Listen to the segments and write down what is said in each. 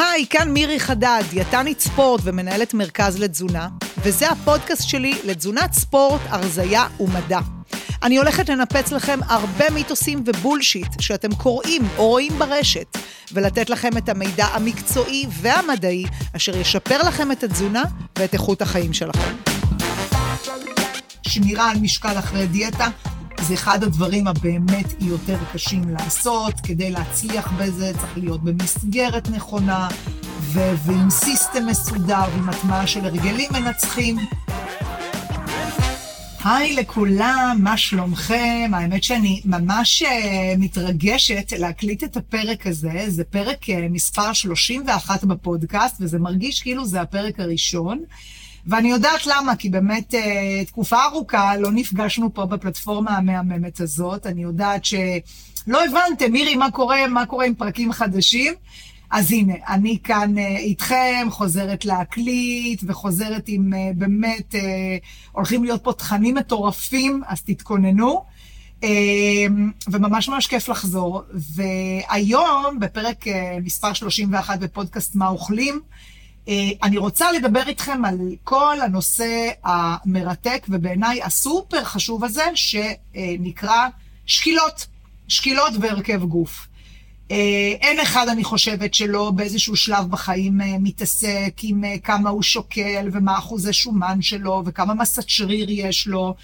היי, כאן מירי חדד, דיאטנית ספורט ומנהלת מרכז לתזונה, וזה הפודקאסט שלי לתזונת ספורט, הרזיה ומדע. אני הולכת לנפץ לכם הרבה מיתוסים ובולשיט שאתם קוראים או רואים ברשת, ולתת לכם את המידע המקצועי והמדעי אשר ישפר לכם את התזונה ואת איכות החיים שלכם. שמירה על משקל אחרי דיאטה זה אחד הדברים הבאמת יותר קשים לעשות, כדי להצליח בזה צריך להיות במסגרת נכונה, ועם סיסטם מסודר, ועם הטמעה של הרגלים מנצחים. היי לכולם, מה שלומכם? האמת שאני ממש מתרגשת להקליט את הפרק הזה, זה פרק מספר 31 בפודקאסט, וזה מרגיש כאילו זה הפרק הראשון, ואני יודעת למה, כי באמת תקופה ארוכה לא נפגשנו פה בפלטפורמה המהממת הזאת, אני יודעת שלא הבנתם, מירי, מה קורה עם פרקים חדשים, אז הנה, אני כאן איתכם, חוזרת להקליט, וחוזרת עם באמת, הולכים להיות פה תכנים מטורפים, אז תתכוננו, וממש ממש כיף לחזור, והיום בפרק מספר 31 בפודקאסט מה אוכלים, אני רוצה לדבר איתכם על כל הנושא המרתק, ובעיניי הסופר חשוב הזה, שנקרא שקילות והרכב גוף. אין אחד, אני חושבת, שלא באיזשהו שלב בחיים מתעסק עם כמה הוא שוקל, ומה אחוזי שומן שלו, וכמה מסת שריר יש לו.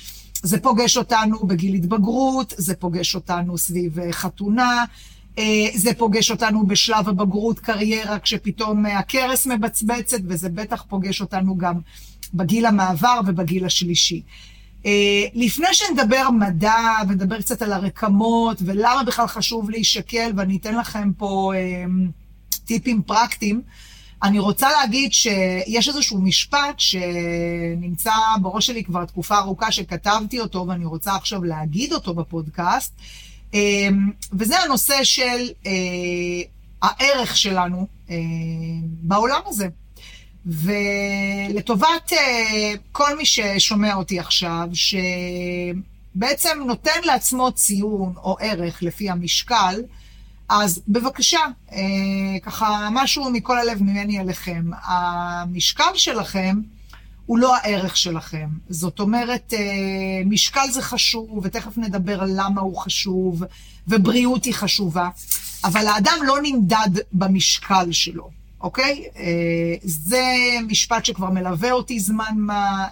זה פוגש אותנו בגיל התבגרות, זה פוגש אותנו סביב חתונה, זה פוגש אותנו בשלב הבגרות קריירה, כשפתאום הקרס מבצבצת, וזה בטח פוגש אותנו גם בגיל המעבר ובגיל השלישי. לפני שנדבר מדע, ונדבר קצת על הרקמות, ולמה בכלל חשוב להישקל, ואני אתן לכם פה טיפים פרקטיים, אני רוצה להגיד שיש איזשהו משפט שנמצא בראש שלי כבר תקופה ארוכה שכתבתי אותו, ואני רוצה עכשיו להגיד אותו בפודקאסט, וזה הנושא של הערך שלנו בעולם הזה. ולטובת כל מי ששומע אותי עכשיו, שבעצם נותן לעצמו ציון או ערך לפי המשקל, אז בבקשה, ככה משהו מכל הלב ממני אליכם. המשקל שלכם הוא לא הערך שלכם. זאת אומרת, משקל זה חשוב, ותכף נדבר על למה הוא חשוב, ובריאות היא חשובה, אבל האדם לא נמדד במשקל שלו, אוקיי? זה משפט שכבר מלווה אותי זמן מה,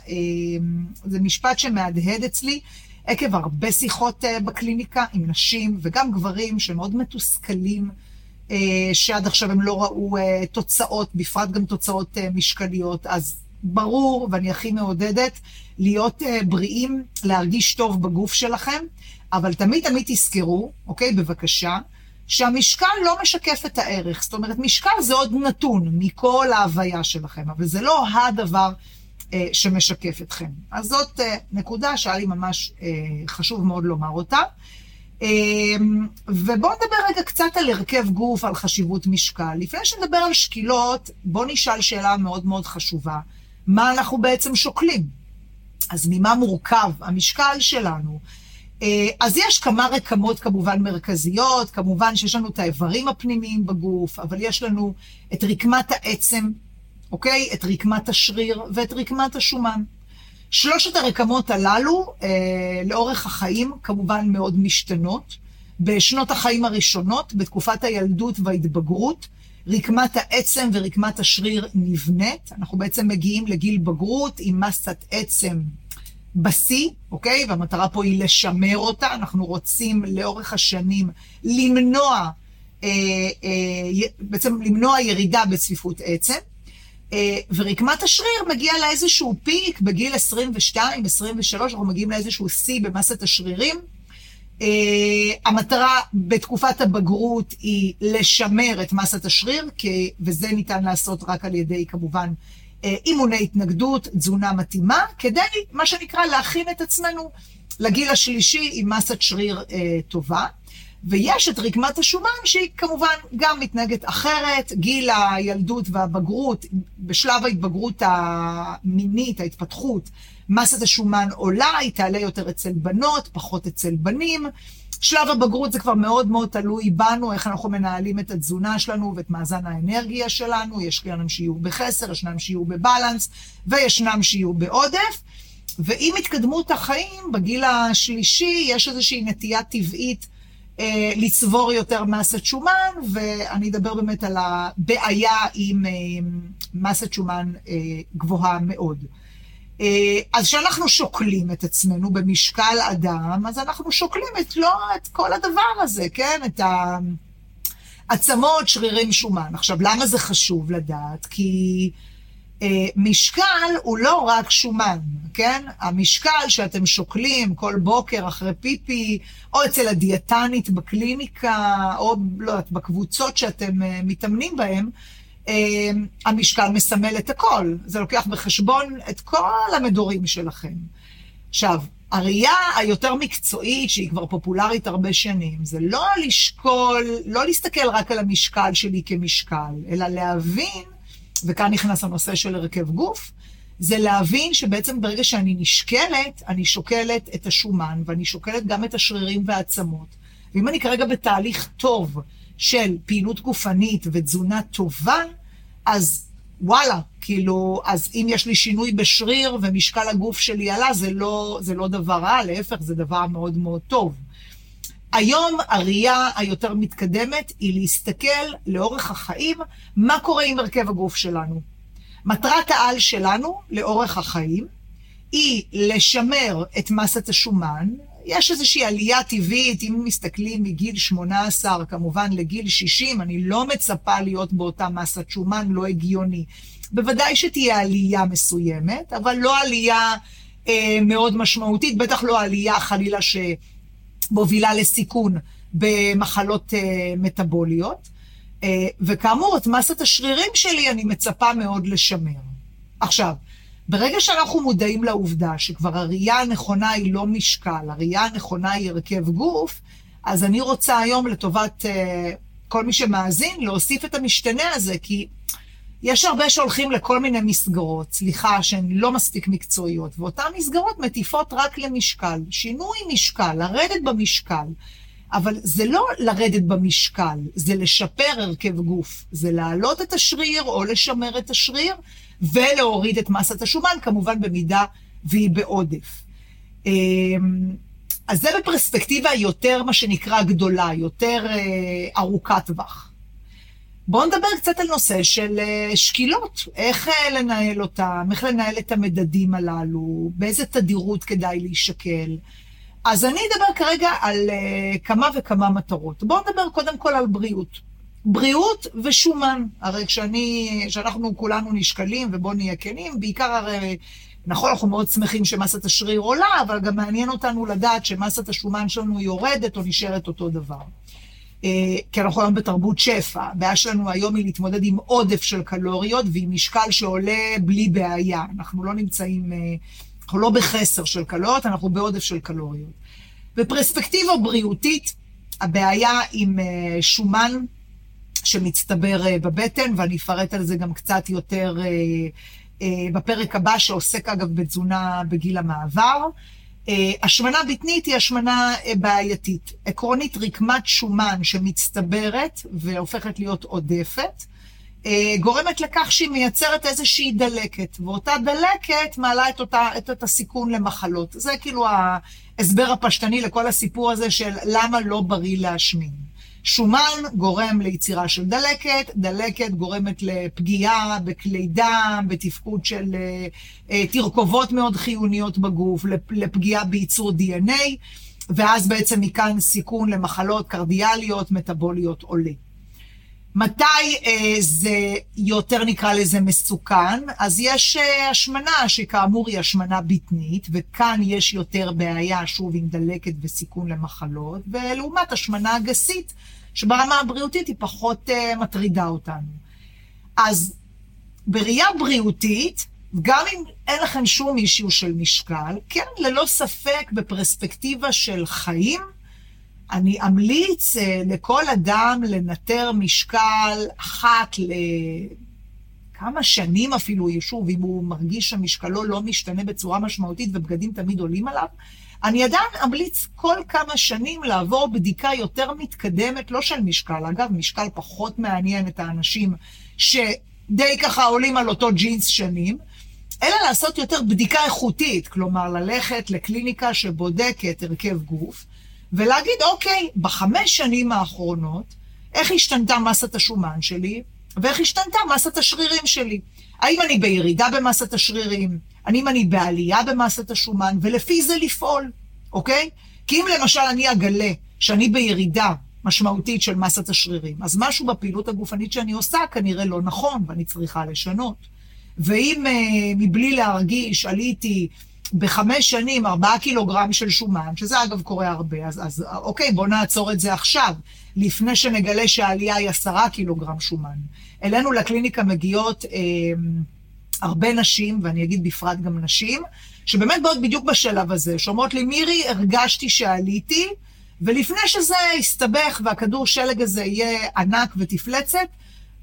זה משפט שמהדהד אצלי, עקב הרבה שיחות בקליניקה עם נשים, וגם גברים שמאוד מתוסכלים, שעד עכשיו הם לא ראו תוצאות, בפרט גם תוצאות משקליות, אז ברור, ואני הכי מעודדת, להיות בריאים, להרגיש טוב בגוף שלכם, אבל תמיד תזכרו, אוקיי, בבקשה, שהמשקל לא משקף את הערך, זאת אומרת, משקל זה עוד נתון מכל ההוויה שלכם, אבל זה לא הדבר שמשקף אתכם. אז זאת נקודה שהיה לי ממש חשוב מאוד לומר אותה, ובואו נדבר רגע קצת על הרכב גוף, על חשיבות משקל. לפני שנדבר על שקילות, בואו נשאל שאלה מאוד מאוד חשובה. מה אנחנו בעצם שוקלים? אז ממה מורכב המשקל שלנו? אז יש כמה רקמות כמובן מרכזיות, כמובן שיש לנו את האיברים הפנימיים בגוף, אבל יש לנו את רקמת העצם, אוקיי? את רקמת השריר ואת רקמת השומן. שלושת הרקמות הללו, לאורך החיים, כמובן מאוד משתנות. בשנות החיים הראשונות, בתקופת הילדות וההתבגרות, רקמת העצם ורקמת השריר נבנית. אנחנו בעצם מגיעים לגיל בגרות עם מסת עצם בסי, אוקיי? והמטרה פה היא לשמר אותה. אנחנו רוצים לאורך השנים למנוע, בעצם למנוע ירידה בצפיפות עצם. ורקמת השריר מגיעה לאיזשהו פיק בגיל 22, 23, אנחנו מגיעים לאיזשהו C במסת השרירים. המטרה בתקופת הבגרות היא לשמר את מסת השריר, וזה ניתן לעשות רק על ידי כמובן אימוני התנגדות, תזונה מתאימה, כדי מה שנקרא להכין את עצמנו לגיל השלישי עם מסת שריר טובה. ויש את רקמת השומן שהיא כמובן גם מתנהגת אחרת, גיל הילדות והבגרות, בשלב ההתבגרות המינית, ההתפתחות, מסת השומן עולה, היא תעלה יותר אצל בנות, פחות אצל בנים, שלב הבגרות זה כבר מאוד מאוד תלוי בנו, איך אנחנו מנהלים את התזונה שלנו ואת מאזן האנרגיה שלנו. ישנם שיהיו בחסר, ישנם שיהיו בבלנס, וישנם שיהיו בעודף. ועם התקדמות החיים, בגיל השלישי, יש איזושהי נטייה טבעית לצבור יותר מסת שומן, ואני אדבר באמת על הבעיה עם מסת שומן גבוהה מאוד. אז שאנחנו שוקלים את עצמנו במשקל אדם, אז אנחנו שוקלים את כל הדבר הזה, כן? את העצמות, שרירים, שומן. עכשיו, למה זה חשוב לדעת? כי משקל הוא לא רק שומן, כן? המשקל שאתם שוקלים כל בוקר אחרי פיפי, או אצל הדיאטנית בקליניקה, או לא, בקבוצות שאתם מתאמנים בהם, המשקל מסמל את הכל. זה לוקח בחשבון את כל המדורים שלכם. עכשיו, הראייה היותר מקצועית, שהיא כבר פופולרית הרבה שנים, זה לא לשקול, לא להסתכל רק על המשקל שלי כמשקל, אלא להבין, וכאן נכנס הנושא של הרכב גוף, זה להבין שבעצם ברגע שאני נשקלת, אני שוקלת את השומן, ואני שוקלת גם את השרירים והעצמות. ואם אני כרגע בתהליך טוב של פעילות גופנית ותזונה טובה, אז וואלה, כאילו, אז אם יש לי שינוי בשריר ומשקל הגוף שלי עלה, זה לא דבר רע, להפך, זה דבר מאוד מאוד טוב. היום הראייה היותר מתקדמת היא להסתכל לאורך החיים, מה קורה עם הרכב הגוף שלנו. מטרת העל שלנו לאורך החיים היא לשמר את מסת השומן. יש איזושהי עלייה טבעית, אם מסתכלים מגיל 18 כמובן לגיל 60, אני לא מצפה להיות באותה מסת שומן, לא הגיוני. בוודאי שתהיה עלייה מסוימת, אבל לא עלייה מאוד משמעותית, בטח לא עלייה חלילה שמובילה לסיכון במחלות מטאבוליות. וכאמור, את מסת השרירים שלי אני מצפה מאוד לשמר. עכשיו, ברגע שאנחנו מודעים לעובדה שכבר הראייה הנכונה היא לא משקל, הראייה הנכונה היא הרכב גוף, אז אני רוצה היום לטובת כל מי שמאזין להוסיף את המשתנה הזה, כי יש הרבה שהולכים לכל מיני מסגרות, סליחה, שהן לא מספיק מקצועיות, ואותן מסגרות מטיפות רק למשקל, שינוי משקל, לרדת במשקל, אבל זה לא לרדת במשקל, זה לשפר הרכב גוף, זה להעלות את השריר או לשמר את השריר, ולהוריד את מסת השומן, כמובן במידה והיא בעודף. אז זה בפרספקטיבה יותר, מה שנקרא, גדולה, יותר ארוכת טווח. בואו נדבר קצת על נושא של שקילות, איך לנהל אותם, איך לנהל את המדדים הללו, באיזה תדירות כדאי להישקל. אז אני אדבר כרגע על כמה וכמה מטרות. בואו נדבר קודם כל על בריאות. בריאות ושומן, הרי כשאנחנו כולנו נשקלים ובוא נהיה כנים, בעיקר הרי, נכון, אנחנו מאוד שמחים שמסת השריר עולה, אבל גם מעניין אותנו לדעת שמסת השומן שלנו יורדת או נשארת אותו דבר. כי אנחנו היום בתרבות שפע, הבעיה שלנו היום היא להתמודד עם עודף של קלוריות ועם משקל שעולה בלי בעיה. אנחנו לא נמצאים, אנחנו לא בחסר של קלוריות, אנחנו בעודף של קלוריות. בפרספקטיבה בריאותית, הבעיה עם שומן, שמצטבר בבטן, ואני אפרט על זה גם קצת יותר בפרק הבא, שעוסק אגב בתזונה בגיל המעבר. השמנה בטנית היא השמנה בעייתית. עקרונית רקמת שומן שמצטברת והופכת להיות עודפת, גורמת לכך שהיא מייצרת איזושהי דלקת, ואותה דלקת מעלה את הסיכון למחלות. זה כאילו ההסבר הפשטני לכל הסיפור הזה של למה לא בריא להשמין. שומן גורם ליצירה של דלקת, דלקת גורמת לפגיעה בכלי דם, בתפקוד של תרכובות מאוד חיוניות בגוף, לפגיעה בייצור DNA, ואז בעצם מכאן סיכון למחלות קרדיאליות, מטאבוליות עולה. מתי זה יותר נקרא לזה מסוכן? אז יש השמנה שכאמור היא השמנה בטנית, וכאן יש יותר בעיה שוב עם דלקת וסיכון למחלות, ולעומת השמנה הגסית, שברמה הבריאותית היא פחות מטרידה אותנו. אז בראייה בריאותית, גם אם אין לכם שום אישיו של משקל, כן, ללא ספק בפרספקטיבה של חיים, אני אמליץ לכל אדם לנטר משקל אחת לכמה שנים אפילו, שוב, אם הוא מרגיש שהמשקלו לא משתנה בצורה משמעותית ובגדים תמיד עולים עליו, אני עדיין אמליץ כל כמה שנים לעבור בדיקה יותר מתקדמת, לא של משקל, אגב, משקל פחות מעניין את האנשים שדי ככה עולים על אותו ג'ינס שנים, אלא לעשות יותר בדיקה איכותית, כלומר ללכת לקליניקה שבודקת הרכב גוף, ולהגיד, אוקיי, ב5 שנים האחרונות, איך השתנתה מסת השומן שלי, ואיך השתנתה מסת השרירים שלי. האם אני בירידה במסת השרירים, האם אני בעלייה במסת השומן, ולפי זה לפעול, אוקיי? כי אם למשל אני אגלה שאני בירידה משמעותית של מסת השרירים, אז משהו בפעילות הגופנית שאני עושה כנראה לא נכון, ואני צריכה לשנות. ואם מבלי להרגיש עליתי ב5 שנים 4 קילוגרם של שומן, שזה אגב קורה הרבה, אז אוקיי, בוא נעצור את זה עכשיו, לפני שנגלה שהעלייה היא 10 קילוגרם שומן. אלינו לקליניקה מגיעות הרבה נשים, ואני אגיד בפרט גם נשים, שבאמת באות בדיוק בשלב הזה, שאומרות לי, מירי, הרגשתי שעליתי, ולפני שזה יסתבך והכדור שלג הזה יהיה ענק ותפלצת,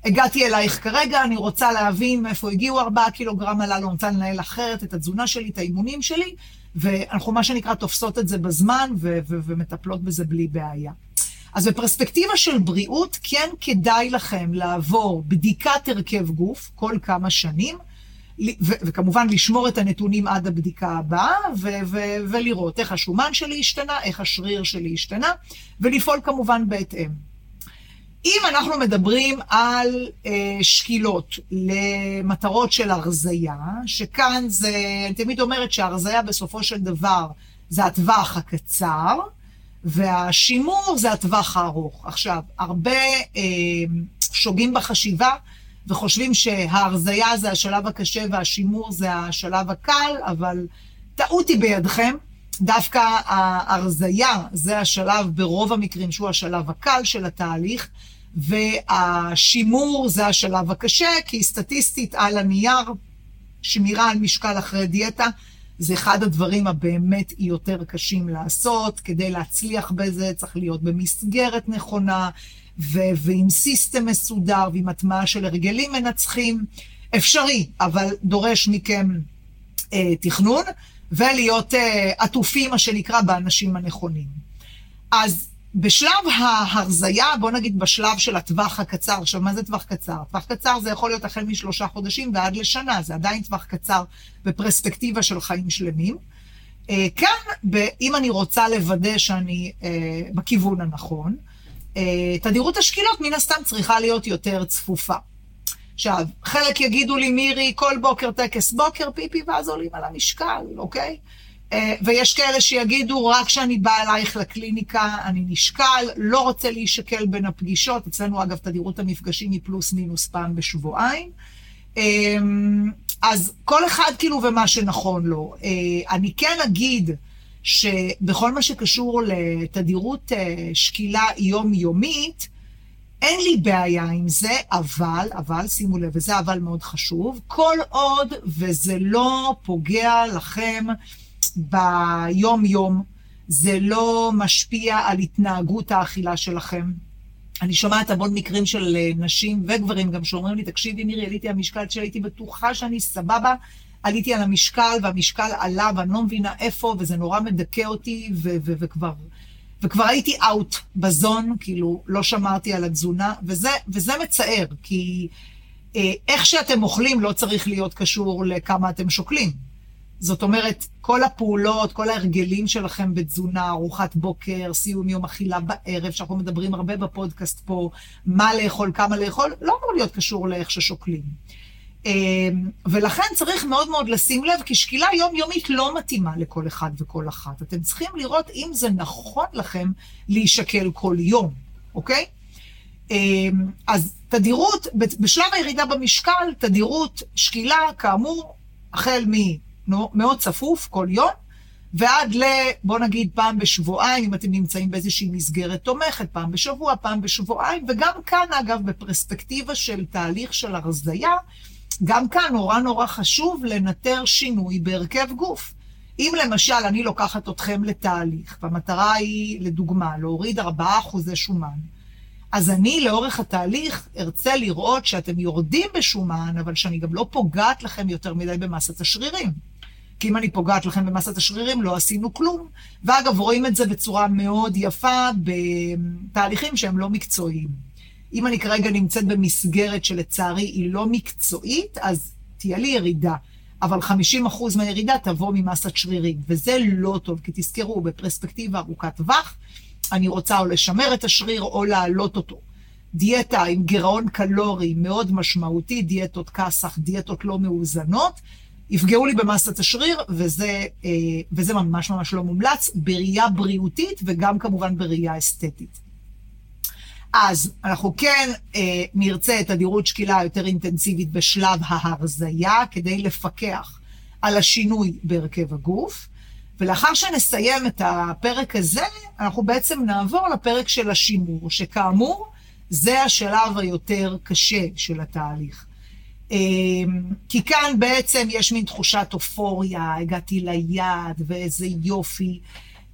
הגעתי אלייך כרגע, אני רוצה להבין מאיפה הגיעו 4 הקילוגרם הללו, אני רוצה לנהל אחרת את התזונה שלי, את האימונים שלי, ואנחנו מה שנקרא תופסות את זה בזמן, ומטפלות בזה בלי בעיה. אז בפרספקטיבה של בריאות, כן כדאי לכם לעבור בדיקת הרכב גוף כל כמה שנים, וכמובן לשמור את הנתונים עד הבדיקה הבאה, ולראות איך השומן שלי השתנה, איך השריר שלי השתנה, ולפעול כמובן בהתאם. אם אנחנו מדברים על שקילות למטרות של הרזיה, שכאן זה, אני תמיד אומרת שהרזיה בסופו של דבר זה הטווח הקצר, והשימור זה הטווח הארוך. עכשיו, הרבה שוגים בחשיבה וחושבים שההרזיה זה השלב הקשה והשימור זה השלב הקל, אבל טעותי בידכם. דווקא ההרזיה זה השלב ברוב המקרים שהוא השלב הקל של התהליך, והשימור זה השלב הקשה, כי סטטיסטית על הנייר, שמירה על משקל אחרי דיאטה, זה אחד הדברים הבאמת יותר קשים לעשות, כדי להצליח בזה צריך להיות במסגרת נכונה, ועם סיסטם מסודר, ועם הטמעה של הרגלים מנצחים, אפשרי, אבל דורש מכם תכנון, ולהיות עטופים, מה שנקרא, באנשים הנכונים. אז בשלב ההרזיה, בוא נגיד בשלב של הטווח הקצר, עכשיו מה זה טווח קצר? טווח קצר זה יכול להיות החל מ3 חודשים ועד לשנה, זה עדיין טווח קצר בפרספקטיבה של חיים שלמים. כאן, אם אני רוצה לוודא שאני בכיוון הנכון, תדירות השקילות מן הסתם צריכה להיות יותר צפופה. עכשיו, חלק יגידו לי, מירי, כל בוקר טקס בוקר, פיפי, ואז עולים על המשקל, אוקיי? ויש כאלה שיגידו, רק כשאני באה אלייך לקליניקה, אני נשקל, לא רוצה להישקל בין הפגישות, אצלנו אגב, תדירות המפגשים היא פלוס מינוס פעם בשבועיים, אז כל אחד כאילו ומה שנכון לו. אני כן אגיד שבכל מה שקשור לתדירות שקילה יומיומית, אין לי בעיה עם זה, אבל, שימו לב, וזה אבל מאוד חשוב, כל עוד וזה לא פוגע לכם ביום-יום, זה לא משפיע על התנהגות האכילה שלכם. אני שומעת המון מקרים של נשים וגברים גם שאומרים לי, תקשיבי מירי, עליתי על המשקל שהייתי בטוחה שאני סבבה, עליתי על המשקל והמשקל עלה ואני לא מבינה איפה, וזה נורא מדכא אותי וכבר... וכבר הייתי out בזון, כאילו לא שמרתי על התזונה, וזה מצער, כי איך שאתם אוכלים לא צריך להיות קשור לכמה אתם שוקלים. זאת אומרת, כל הפעולות, כל ההרגלים שלכם בתזונה, ארוחת בוקר, סיום יום אכילה בערב, שאנחנו מדברים הרבה בפודקאסט פה, מה לאכול, כמה לאכול, לא אמור להיות קשור לאיך ששוקלים. ולכן צריך מאוד מאוד לשים לב, כי שקילה יומיומית לא מתאימה לכל אחד וכל אחת. אתם צריכים לראות אם זה נכון לכם להישקל כל יום, אוקיי? אז תדירות, בשלב הירידה במשקל, תדירות שקילה, כאמור, החל מאוד צפוף כל יום, ועד בוא נגיד, פעם בשבועיים, אם אתם נמצאים באיזושהי מסגרת תומכת, פעם בשבוע, פעם בשבועיים, וגם כאן, אגב, בפרספקטיבה של תהליך של הרזיה, גם כאן נורא חשוב לנטר שינוי בהרכב גוף. אם למשל אני לוקחת אתכם לתהליך, והמטרה היא, לדוגמה, להוריד 4% שומן, אז אני לאורך התהליך ארצה לראות שאתם יורדים בשומן, אבל שאני גם לא פוגעת לכם יותר מדי במסת השרירים. כי אם אני פוגעת לכם במסת השרירים, לא עשינו כלום. ואגב, רואים את זה בצורה מאוד יפה בתהליכים שהם לא מקצועיים. אם אני כרגע נמצאת במסגרת שלצערי היא לא מקצועית, אז תהיה לי ירידה. אבל 50% מהירידה תבוא ממסת שרירים, וזה לא טוב, כי תזכרו, בפרספקטיבה ארוכת טווח, אני רוצה או לשמר את השריר או להעלות אותו. דיאטה עם גירעון קלורי מאוד משמעותי, דיאטות כסח, דיאטות לא מאוזנות, יפגעו לי במסת השריר, וזה ממש ממש לא מומלץ, בראייה בריאותית וגם כמובן בראייה אסתטית. אז אנחנו כן נרצה את תדירות שקילה יותר אינטנסיבית בשלב ההרזיה, כדי לפקח על השינוי בהרכב הגוף, ולאחר שנסיים את הפרק הזה, אנחנו בעצם נעבור לפרק של השימור, שכאמור, זה השלב היותר קשה של התהליך. כי כאן בעצם יש מין תחושת אופוריה, הגעתי ליד ואיזה יופי,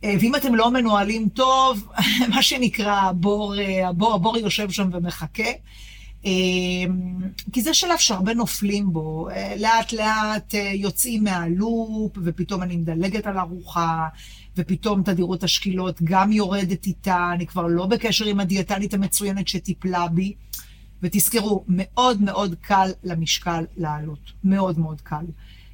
ואם אתם לא מנועלים טוב, מה שנקרא הבור יושב שם ומחכה, כי זה שלב שהרבה נופלים בו, לאט לאט יוצאים מהלופ, ופתאום אני מדלגת על ארוחה, ופתאום תדירות השקילות גם יורדת איתה, אני כבר לא בקשר עם הדיאטנית המצוינת שטיפלה בי, ותזכרו, מאוד מאוד קל למשקל לעלות, מאוד מאוד קל.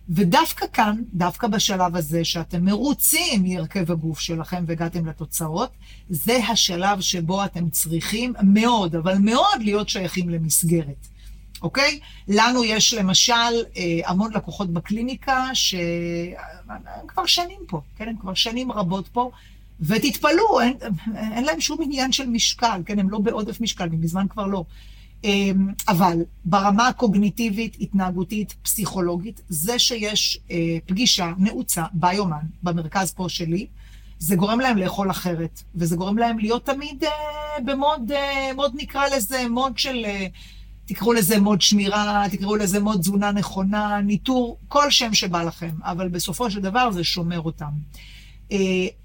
ודווקא כאן, דווקא בשלב הזה שאתם מרוצים מהרכב הגוף שלכם והגעתם לתוצאות, זה השלב שבו אתם צריכים מאוד, אבל מאוד להיות שייכים למסגרת. אוקיי? לנו יש למשל המון לקוחות בקליניקה שהם כבר שנים פה, כן? הם כבר שנים רבות פה, ותתפלו, אין להם שום עניין של משקל, כן? הם לא בעודף משקל, מזמן כבר לא. אבל ברמה הקוגניטיבית, התנהגותית, פסיכולוגית, זה שיש פגישה נעוצה ביומן, במרכז פה שלי, זה גורם להם לאכול אחרת, וזה גורם להם להיות תמיד במוד, נקרא לזה, מוד של, תקראו לזה מוד שמירה, תקראו לזה מוד תזונה נכונה, ניטור, כל שם שבא לכם, אבל בסופו של דבר זה שומר אותם.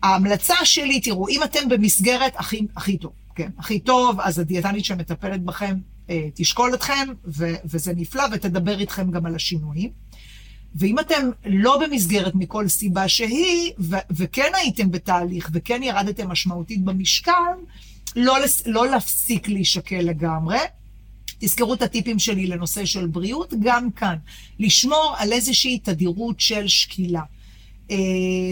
ההמלצה שלי, תראו, אם אתם במסגרת הכי טוב, כן, הכי טוב, אז הדיאטנית שמטפלת בכם תשקול אתכם, וזה נפלא, ותדבר איתכם גם על השינויים. ואם אתם לא במסגרת מכל סיבה שהיא, וכן הייתם בתהליך, וכן ירדתם משמעותית במשקל, לא להפסיק להישקל לגמרי. תזכרו את הטיפים שלי לנושא של בריאות, גם כאן, לשמור על איזושהי תדירות של שקילה.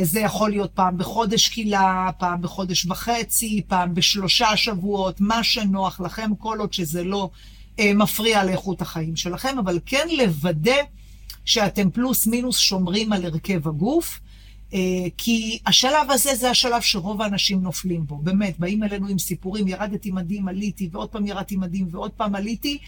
זה יכול להיות פעם בחודש שקילה, פעם בחודש וחצי, פעם בשלושה שבועות, מה שנוח לכם, כל עוד שזה לא מפריע לאיכות החיים שלכם, אבל כן לוודא שאתם פלוס מינוס שומרים על הרכב הגוף, כי השלב הזה זה השלב שרוב האנשים נופלים בו, באמת, באים אלינו עם סיפורים, ירדתי מדהים, עליתי, ועוד פעם ירדתי מדהים, ועוד פעם עליתי,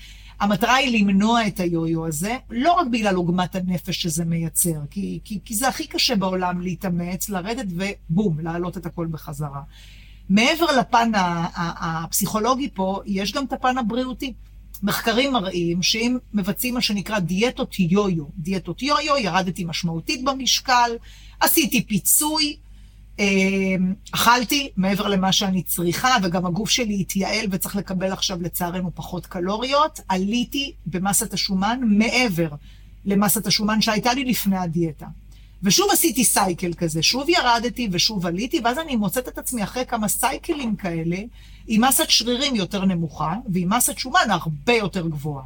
המטרה היא למנוע את היו-יו הזה, לא רק בגלל עוגמת הנפש שזה מייצר, כי זה הכי קשה בעולם להתאמץ, לרדת ובום, להעלות את הכל בחזרה. מעבר לפן הפסיכולוגי פה, יש גם את הפן הבריאותי. מחקרים מראים שאם מבצעים מה שנקרא דיאטות יו-יו, דיאטות יו-יו, ירדתי משמעותית במשקל, עשיתי פיצוי, אכלתי מעבר למה שאני צריכה, וגם הגוף שלי התייעל וצריך לקבל עכשיו לצערנו פחות קלוריות, עליתי במסת השומן מעבר למסת השומן שהייתה לי לפני הדיאטה. ושוב עשיתי סייקל כזה, שוב ירדתי ושוב עליתי, ואז אני מוצאת את עצמי אחרי כמה סייקלים כאלה, עם מסת שרירים יותר נמוכה, ועם מסת שומן הרבה יותר גבוהה.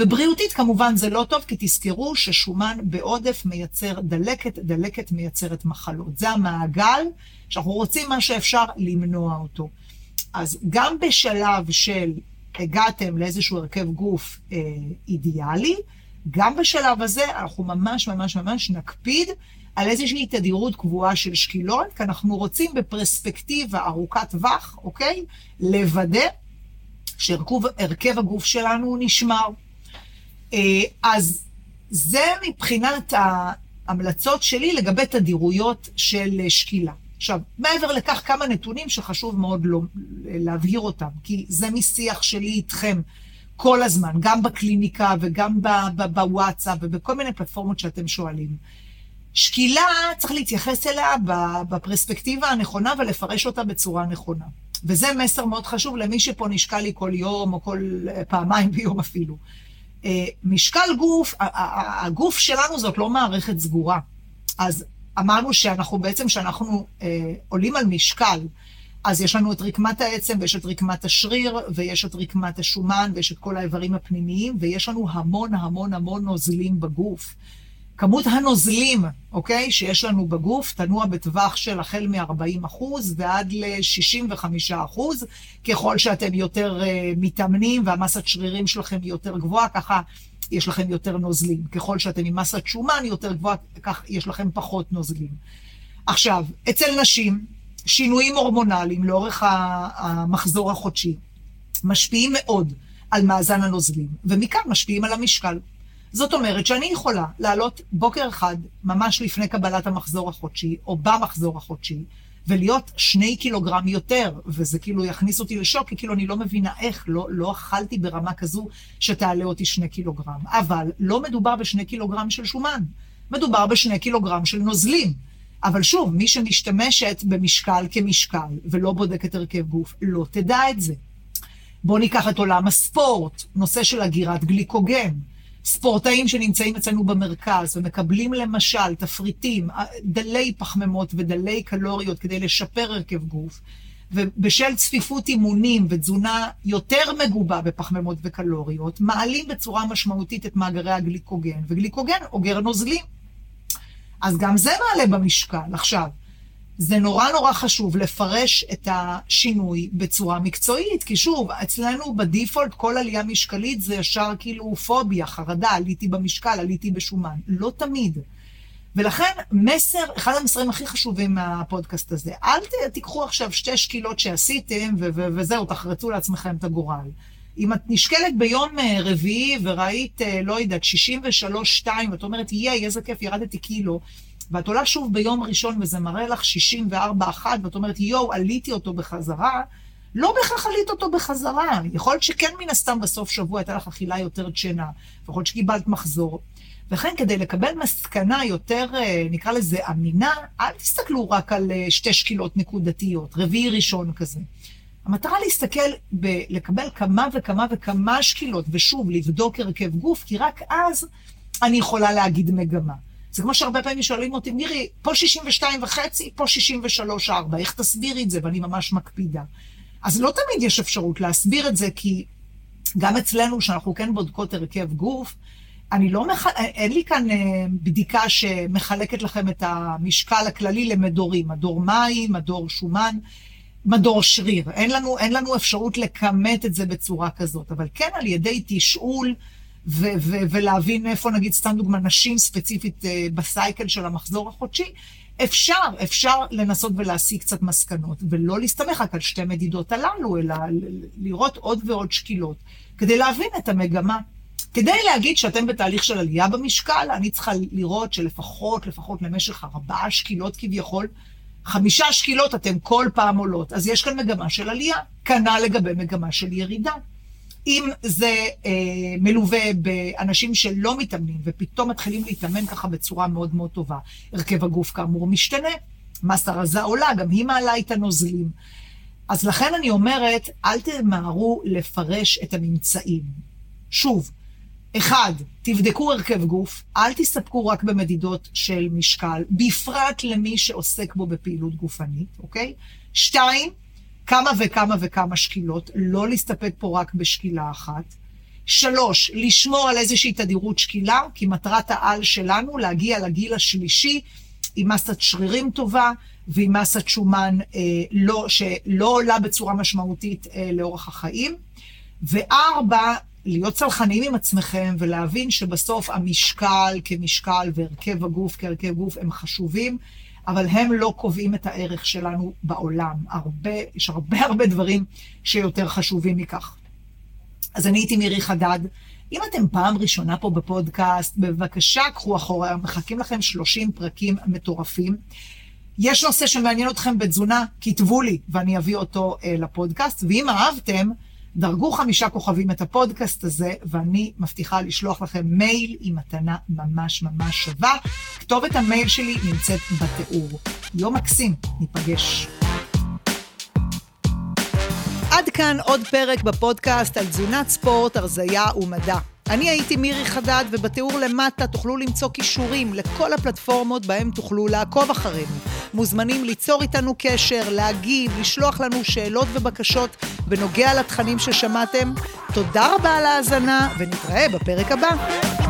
ובריאותית כמובן זה לא טוב, כי תזכרו ששומן בעודף מייצר דלקת, דלקת מייצרת מחלות. זה המעגל שאנחנו רוצים מה שאפשר למנוע אותו. אז גם בשלב של הגעתם לאיזשהו הרכב גוף אידיאלי, גם בשלב הזה אנחנו ממש ממש ממש נקפיד על איזושהי תדירות קבועה של שקילון, כי אנחנו רוצים בפרספקטיבה ארוכת טווח, אוקיי? לוודא שהרכב הגוף שלנו נשמר. אז זה מבחינת ההמלצות שלי לגבי תדירויות של שקילה. עכשיו, מעבר לכך כמה נתונים שחשוב מאוד להבהיר אותם, כי זה משיח שלי איתכם כל הזמן, גם בקליניקה וגם בוואטסאפ ובכל מיני פלטפורמות שאתם שואלים. שקילה צריך להתייחס אליה בפרספקטיבה הנכונה ולפרש אותה בצורה נכונה. וזה מסר מאוד חשוב למי שפה נשקל לי כל יום או כל פעמיים ביום אפילו. משקל גוף, הגוף שלנו זאת לא מערכת סגורה. אז אמרנו שאנחנו בעצם, שאנחנו עולים על משקל, אז יש לנו את רקמת העצם, ויש את רקמת השריר, ויש את רקמת השומן, ויש את כל האיברים הפנימיים, ויש לנו המון המון המון נוזלים בגוף. כמות הנוזלים, אוקיי, שיש לנו בגוף, תנוע בטווח של החל מ-40% ועד ל-65%, ככל שאתם יותר מתאמנים, והמסת שרירים שלכם היא יותר גבוהה, ככה יש לכם יותר נוזלים. ככל שאתם עם מסת שומן יותר גבוהה, כך יש לכם פחות נוזלים. עכשיו, אצל נשים, שינויים הורמונליים לאורך המחזור החודשי, משפיעים מאוד על מאזן הנוזלים, ומכאן משפיעים על המשקל. זאת אומרת שאני יכולה לעלות בוקר אחד, ממש לפני קבלת המחזור החודשי, או במחזור החודשי, ולהיות 2 קילוגרם יותר, וזה כאילו יכניס אותי לשוק, כי כאילו אני לא מבינה איך, לא אכלתי ברמה כזו שתעלה אותי 2 קילוגרם. אבל לא מדובר ב2 קילוגרם של שומן, מדובר ב2 קילוגרם של נוזלים. אבל שוב, מי שמשתמשת במשקל כמשקל, ולא בודקת הרכב גוף, לא תדע את זה. בואו ניקח את עולם הספורט, נושא של אגירת גליקוגן. ספורטאים שנמצאים אצלנו במרכז ומקבלים למשל תפריטים, דלי פחממות ודלי קלוריות כדי לשפר הרכב גוף, ובשל צפיפות אימונים ותזונה יותר מגובה בפחממות וקלוריות, מעלים בצורה משמעותית את מאגרי הגליקוגן, וגליקוגן אוגר נוזלים. אז גם זה מעלה במשקל. עכשיו, זה נורא נורא חשוב לפרש את השינוי בצורה מקצועית, כי שוב, אצלנו בדיפולט כל עלייה משקלית זה ישר כאילו פוביה, חרדה, עליתי במשקל, עליתי בשומן. לא תמיד. ולכן מסר, אחד המסרים הכי חשובים מהפודקאסט הזה, אל תיקחו עכשיו 2 שקילות שעשיתם וזהו, תחרצו לעצמכם את הגורל. אם את נשקלת ביום רביעי וראית, לא יודעת, 63.2, ואת אומרת, יהיה, איזה כיף, ירדתי קילו, ואת עולה שוב ביום ראשון, וזה מראה לך 64.1, ואת אומרת, יואו, עליתי אותו בחזרה, לא בכך עלית אותו בחזרה. יכול להיות שכן מן הסתם בסוף שבוע, הייתה לך אכילה יותר צ'נה, ויכול להיות שקיבלת מחזור. וכן, כדי לקבל מסקנה יותר, נקרא לזה אמינה, אל תסתכלו רק על 2 שקילות נקודתיות, רביעי ראשון כזה. המטרה להסתכל, לקבל כמה וכמה וכמה שקילות, ושוב, לבדוק הרכב גוף, כי רק אז אני יכולה להגיד מגמה. זה כמו שהרבה פעמים שואלים אותי, מירי, פה 62.5, פה 63.4, איך תסבירי את זה? ואני ממש מקפידה. אז לא תמיד יש אפשרות להסביר את זה, כי גם אצלנו, שאנחנו כן בודקות הרכב גוף, אני לא אין לי כאן בדיקה שמחלקת לכם את המשקל הכללי למדורים, מדור מים, מדור שומן, מדור שריר. אין לנו אפשרות לקמת את זה בצורה כזאת, אבל כן על ידי תשאול, ולהבין איפה, נגיד, סתם דוגמה, נשים ספציפית בסייקל של המחזור החודשי, אפשר לנסות ולהשיג קצת מסקנות, ולא להסתמך רק על 2 מדידות הללו, אלא לראות עוד ועוד שקילות, כדי להבין את המגמה. כדי להגיד שאתם בתהליך של עלייה במשקל, אני צריכה לראות שלפחות למשך 4 שקילות כביכול, 5 שקילות אתם כל פעם עולות, אז יש כאן מגמה של עלייה, כנה לגבי מגמה של ירידה. אם זה מלווה באנשים שלא מתאמנים, ופתאום מתחילים להתאמן ככה בצורה מאוד מאוד טובה. הרכב הגוף כאמור משתנה, מסת הרזה עולה, גם היא מעלה את הנוזלים. אז לכן אני אומרת, אל תמהרו לפרש את הממצאים. שוב, 1, תבדקו הרכב גוף, אל תסתפקו רק במדידות של משקל, בפרט למי שעוסק בו בפעילות גופנית, אוקיי? 2, כמה וכמה וכמה שקילות, לא להסתפק פה רק בשקילה אחת. 3, לשמור על איזושהי תדירות שקילה, כי מטרת העל שלנו להגיע לגיל השלישי, עם מסת שרירים טובה, ועם מסת שומן שלא עולה בצורה משמעותית לאורך החיים. 4, להיות צלחניים עם עצמכם, ולהבין שבסוף המשקל כמשקל, והרכב הגוף כהרכב גוף, הם חשובים, אבל הם לא קובעים את הערך שלנו בעולם. יש הרבה דברים שיותר חשובים מכך. אז אני הייתי מירי חדד. אם אתם פעם ראשונה פה בפודקאסט, בבקשה, קחו אחורה, מחכים לכם 30 פרקים מטורפים. יש נושא שמעניין אתכם בתזונה, כתבו לי, ואני אביא אותו לפודקאסט. ואם אהבתם, דרגו 5 כוכבים את הפודקאסט הזה, ואני מבטיחה לשלוח לכם מייל עם מתנה ממש ממש שווה. כתובת המייל שלי נמצאת בתיאור. יום מקסים, ניפגש. עד כאן עוד פרק בפודקאסט על תזונת ספורט, הרזיה ומדע. אני הייתי מירי חדד, ובתיאור למטה תוכלו למצוא קישורים לכל הפלטפורמות בהם תוכלו לעקוב אחרינו. מוזמנים ליצור איתנו קשר, להגיב, לשלוח לנו שאלות ובקשות בנוגע לתכנים ששמעתם. תודה רבה על ההאזנה, ונתראה בפרק הבא.